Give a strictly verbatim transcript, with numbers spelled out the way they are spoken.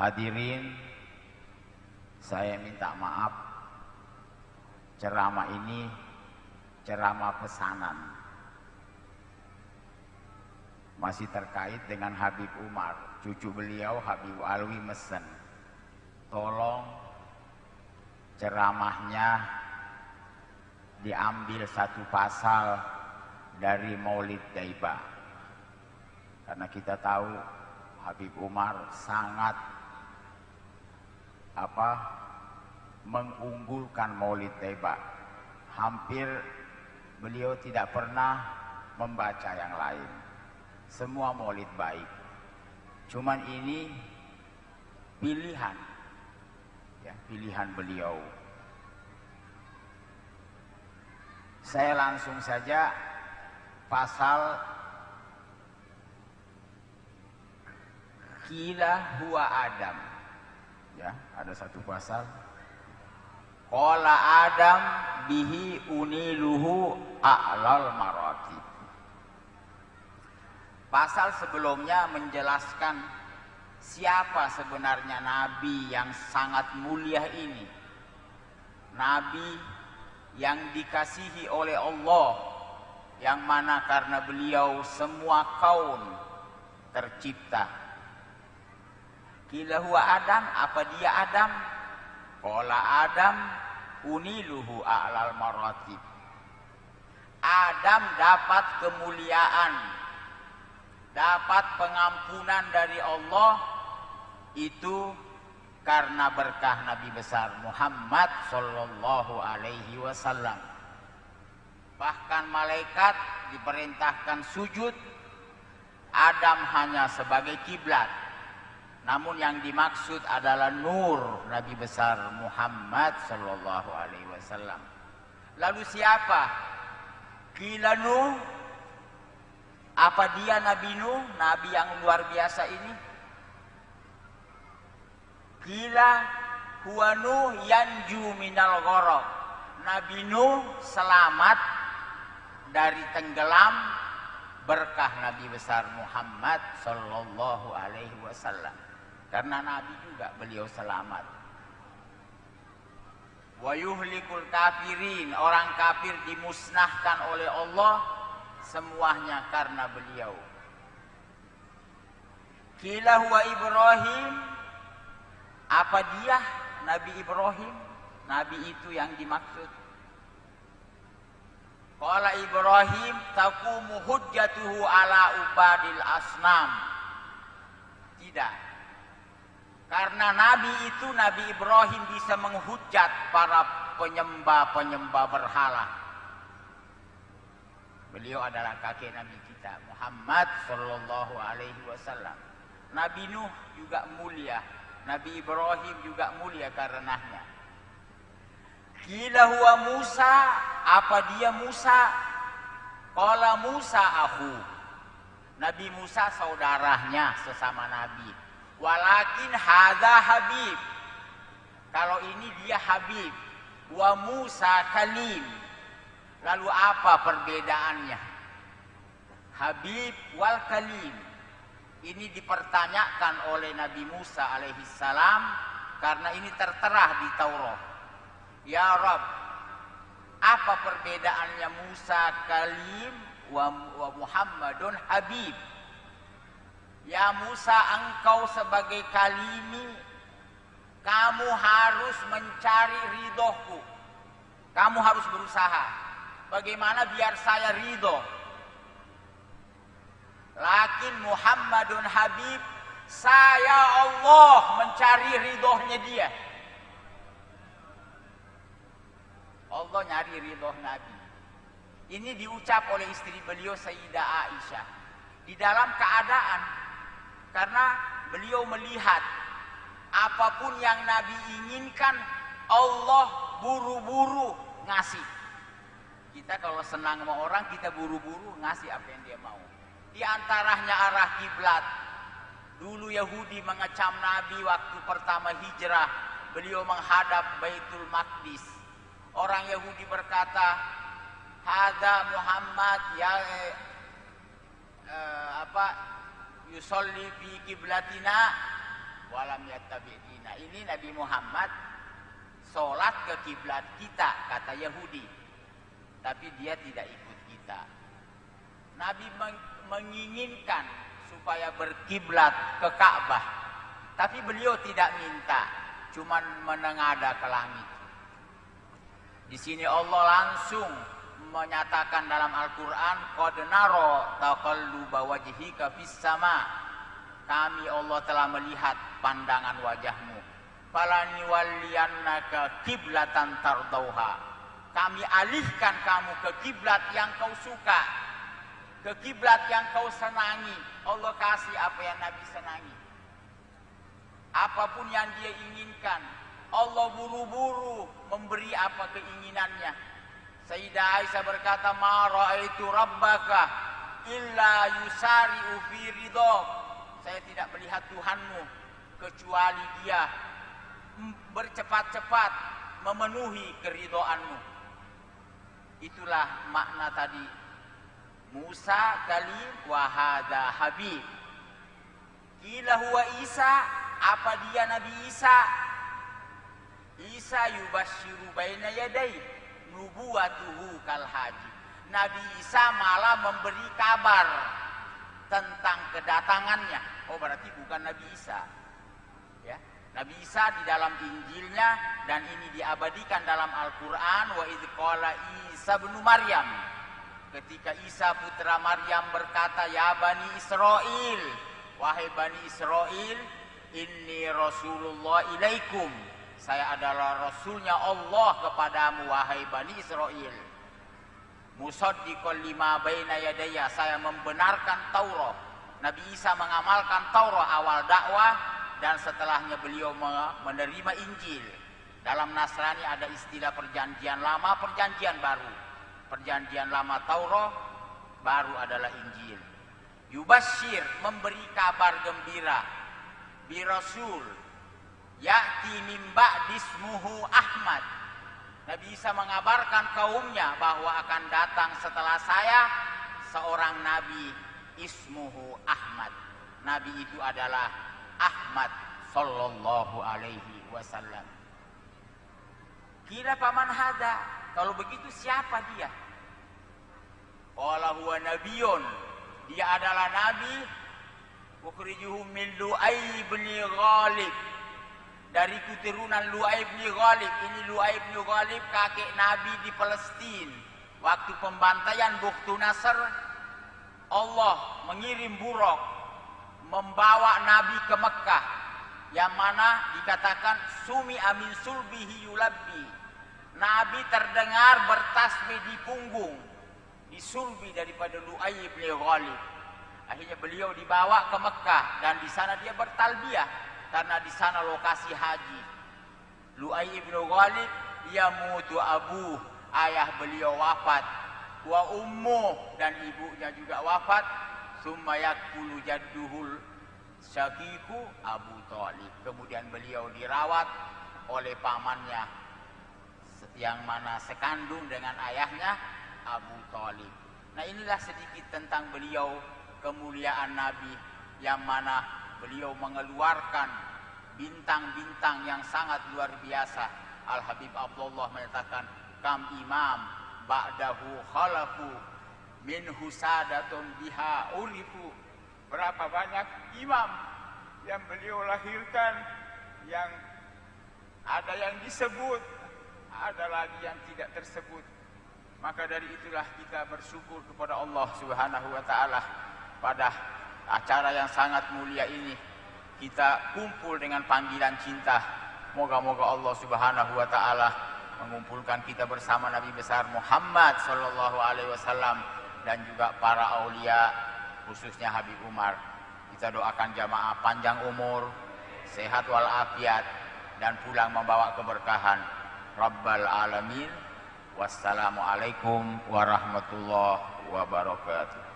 Hadirin, saya minta maaf, ceramah ini ceramah pesanan, masih terkait dengan Habib Umar, cucu beliau Habib Alwi Mesen. Tolong ceramahnya diambil satu pasal dari Maulid Daiba, karena kita tahu Habib Umar sangat apa mengunggulkan Maulid Daiba. Hampir beliau tidak pernah membaca yang lain, semua maulid baik. Cuman ini pilihan, ya, pilihan beliau. Saya langsung saja pasal Qila huwa Adam, ya, ada satu pasal Qala Adam bihi uniluhu a'lal maratib. Pasal sebelumnya menjelaskan siapa sebenarnya Nabi yang sangat mulia ini, Nabi yang dikasihi oleh Allah, yang mana karena beliau semua kaum tercipta. Qila huwa Adam, apa dia Adam? Qala Adam uniluhu a'lal maratib. Adam dapat kemuliaan, dapat pengampunan dari Allah, itu karena berkah Nabi besar Muhammad Sallallahu Alaihi Wasallam. Bahkan malaikat diperintahkan sujud, Adam hanya sebagai kiblat. Namun yang dimaksud adalah nur Nabi besar Muhammad Sallallahu Alaihi Wasallam. Lalu siapa? Qila Nuh. Apa dia Nabi Nuh, Nabi yang luar biasa ini? Qila huwa Nuh yanju minal gharaq. Nabi Nuh selamat dari tenggelam berkah Nabi besar Muhammad Sallallahu Alaihi Wasallam. Karena Nabi juga beliau selamat. Wa yuhlikul kafirin, orang kafir dimusnahkan oleh Allah, semuanya karena beliau. Qila huwa Ibrahim, apa dia Nabi Ibrahim? Nabi itu yang dimaksud. Qala Ibrahim taqumu hujjatuhu ala ubadil asnam. Tidak. Karena Nabi itu, Nabi Ibrahim, bisa menghujat para penyembah-penyembah berhala. Beliau adalah kakek Nabi kita Muhammad Sallallahu Alaihi Wasallam. Nabi Nuh juga mulia, Nabi Ibrahim juga mulia karenanya. Qila huwa Musa, apa dia Musa? Qala Musa akhu, Nabi Musa saudaranya sesama Nabi. Walakin hadza Habib, kalau ini dia Habib. Wa Musa kalim. Lalu apa perbedaannya Habib wal kalim? Ini dipertanyakan oleh Nabi Musa alaihissalam, karena ini tertera di Taurat. Ya Rab, apa perbedaannya Musa kalim wa, wa Muhammadun Habib? Ya Musa, engkau sebagai kalimi, kamu harus mencari ridhoku. Kamu harus berusaha. Bagaimana biar saya ridho? Lakin Muhammadun Habib, saya Allah mencari ridhonya dia. Allah nyari ridho Nabi. Ini diucap oleh istri beliau Sayyidah Aisyah di dalam keadaan, karena beliau melihat apapun yang Nabi inginkan, Allah buru-buru ngasih. Kita kalau senang sama orang, kita buru-buru ngasih apa yang dia mau. Di antaranya arah kiblat. Dulu Yahudi mengecam Nabi waktu pertama hijrah, beliau menghadap Baitul Maqdis. Orang Yahudi berkata, "Hadza Muhammad ya eh, eh, apa?" yusolli fi kiblatina walam yattabi'ina. Ini Nabi Muhammad sholat ke kiblat kita, kata Yahudi, tapi dia tidak ikut kita. Nabi menginginkan supaya berkiblat ke Ka'bah, tapi beliau tidak minta, cuman menengada ke langit. Di sini Allah langsung menyatakan dalam Al-Quran, qad nara taqalluba wajhika fis sama. Kami Allah telah melihat pandangan wajahmu. Falaniwalliyannaka kiblatan tardauha. Kami alihkan kamu ke kiblat yang kau suka, ke kiblat yang kau senangi. Allah kasih apa yang Nabi senangi, apapun yang dia inginkan. Allah buru-buru memberi apa keinginannya. Sayyidah Aisyah berkata, ma ra'aitu rabbaka illa yusari'u fi ridhak. Saya tidak melihat Tuhanmu kecuali dia bercepat-cepat memenuhi keridhoanmu. Itulah makna tadi Musa kalim wahada habib. Qila huwa Isa, apa dia Nabi Isa? Isa yubashiru baina yadai nubuwatuhu kalhaji. Nabi Isa malah memberi kabar tentang kedatangannya. Oh, berarti bukan Nabi Isa, ya. Nabi Isa di dalam Injilnya, dan ini diabadikan dalam Al-Quran, wa idh qala Isa bin Maryam, ketika Isa putra Maryam berkata, ya Bani Israil, wahai Bani Israil, inni Rasulullah ilaikum, saya adalah Rasulnya Allah kepadamu, wahai Bani Israil. Musaddiqul lima baina yadayya, saya membenarkan Taurat. Nabi Isa mengamalkan Taurat awal dakwah, dan setelahnya beliau menerima Injil. Dalam Nasrani ada istilah perjanjian lama, perjanjian baru. Perjanjian lama Taurat, baru adalah Injil. Yubashir, memberi kabar gembira. Birasul ya'ti min ba'dismuhu Ahmad. Nabi Isa mengabarkan kaumnya bahwa akan datang setelah saya seorang nabi, ismuhu Ahmad. Nabi itu adalah Ahmad sallallahu alaihi wasallam. Kira paman hada, kalau begitu siapa dia? Qala huwa nabiyun, dia adalah nabi, ukhrijuhu min Luay bin Ghalib, dari keturunan Luay bin Ghalib. Ini Luay bin Ghalib kakek Nabi di Palestina. Waktu pembantaian Bukhtu Nasr, Allah mengirim Buraq membawa Nabi ke Mekah, yang mana dikatakan sumi amin sulbihi yulabbi. Nabi terdengar bertasbih di punggung, di sulbi daripada Luay bin Ghalib. Akhirnya beliau dibawa ke Mekah, dan di sana dia bertalbiyah, karena di sana lokasi haji. Luay bin Ghalib yamutu abuh, ayah beliau wafat, wa ummuh, dan ibunya juga wafat, summa yakulu jadduhul syaqiqu Abu Talib. Kemudian beliau dirawat oleh pamannya yang mana sekandung dengan ayahnya, Abu Talib. Nah, inilah sedikit tentang beliau, kemuliaan Nabi, yang mana beliau mengeluarkan bintang-bintang yang sangat luar biasa. Al-Habib Abdullah menyatakan, kam imam ba'dahu khalafu min husadatun biha ulifu. Berapa banyak imam yang beliau lahirkan, yang ada yang disebut, ada lagi yang tidak tersebut. Maka dari itulah kita bersyukur kepada Allah Subhanahu wa taala pada acara yang sangat mulia ini. Kita kumpul dengan panggilan cinta. Moga-moga Allah Subhanahu wa taala mengumpulkan kita bersama Nabi besar Muhammad sallallahu alaihi wasallam, dan juga para aulia, khususnya Habib Umar. Kita doakan jamaah panjang umur, sehat walafiat, dan pulang membawa keberkahan. Rabbal alamin. Wassalamualaikum warahmatullahi wabarakatuh.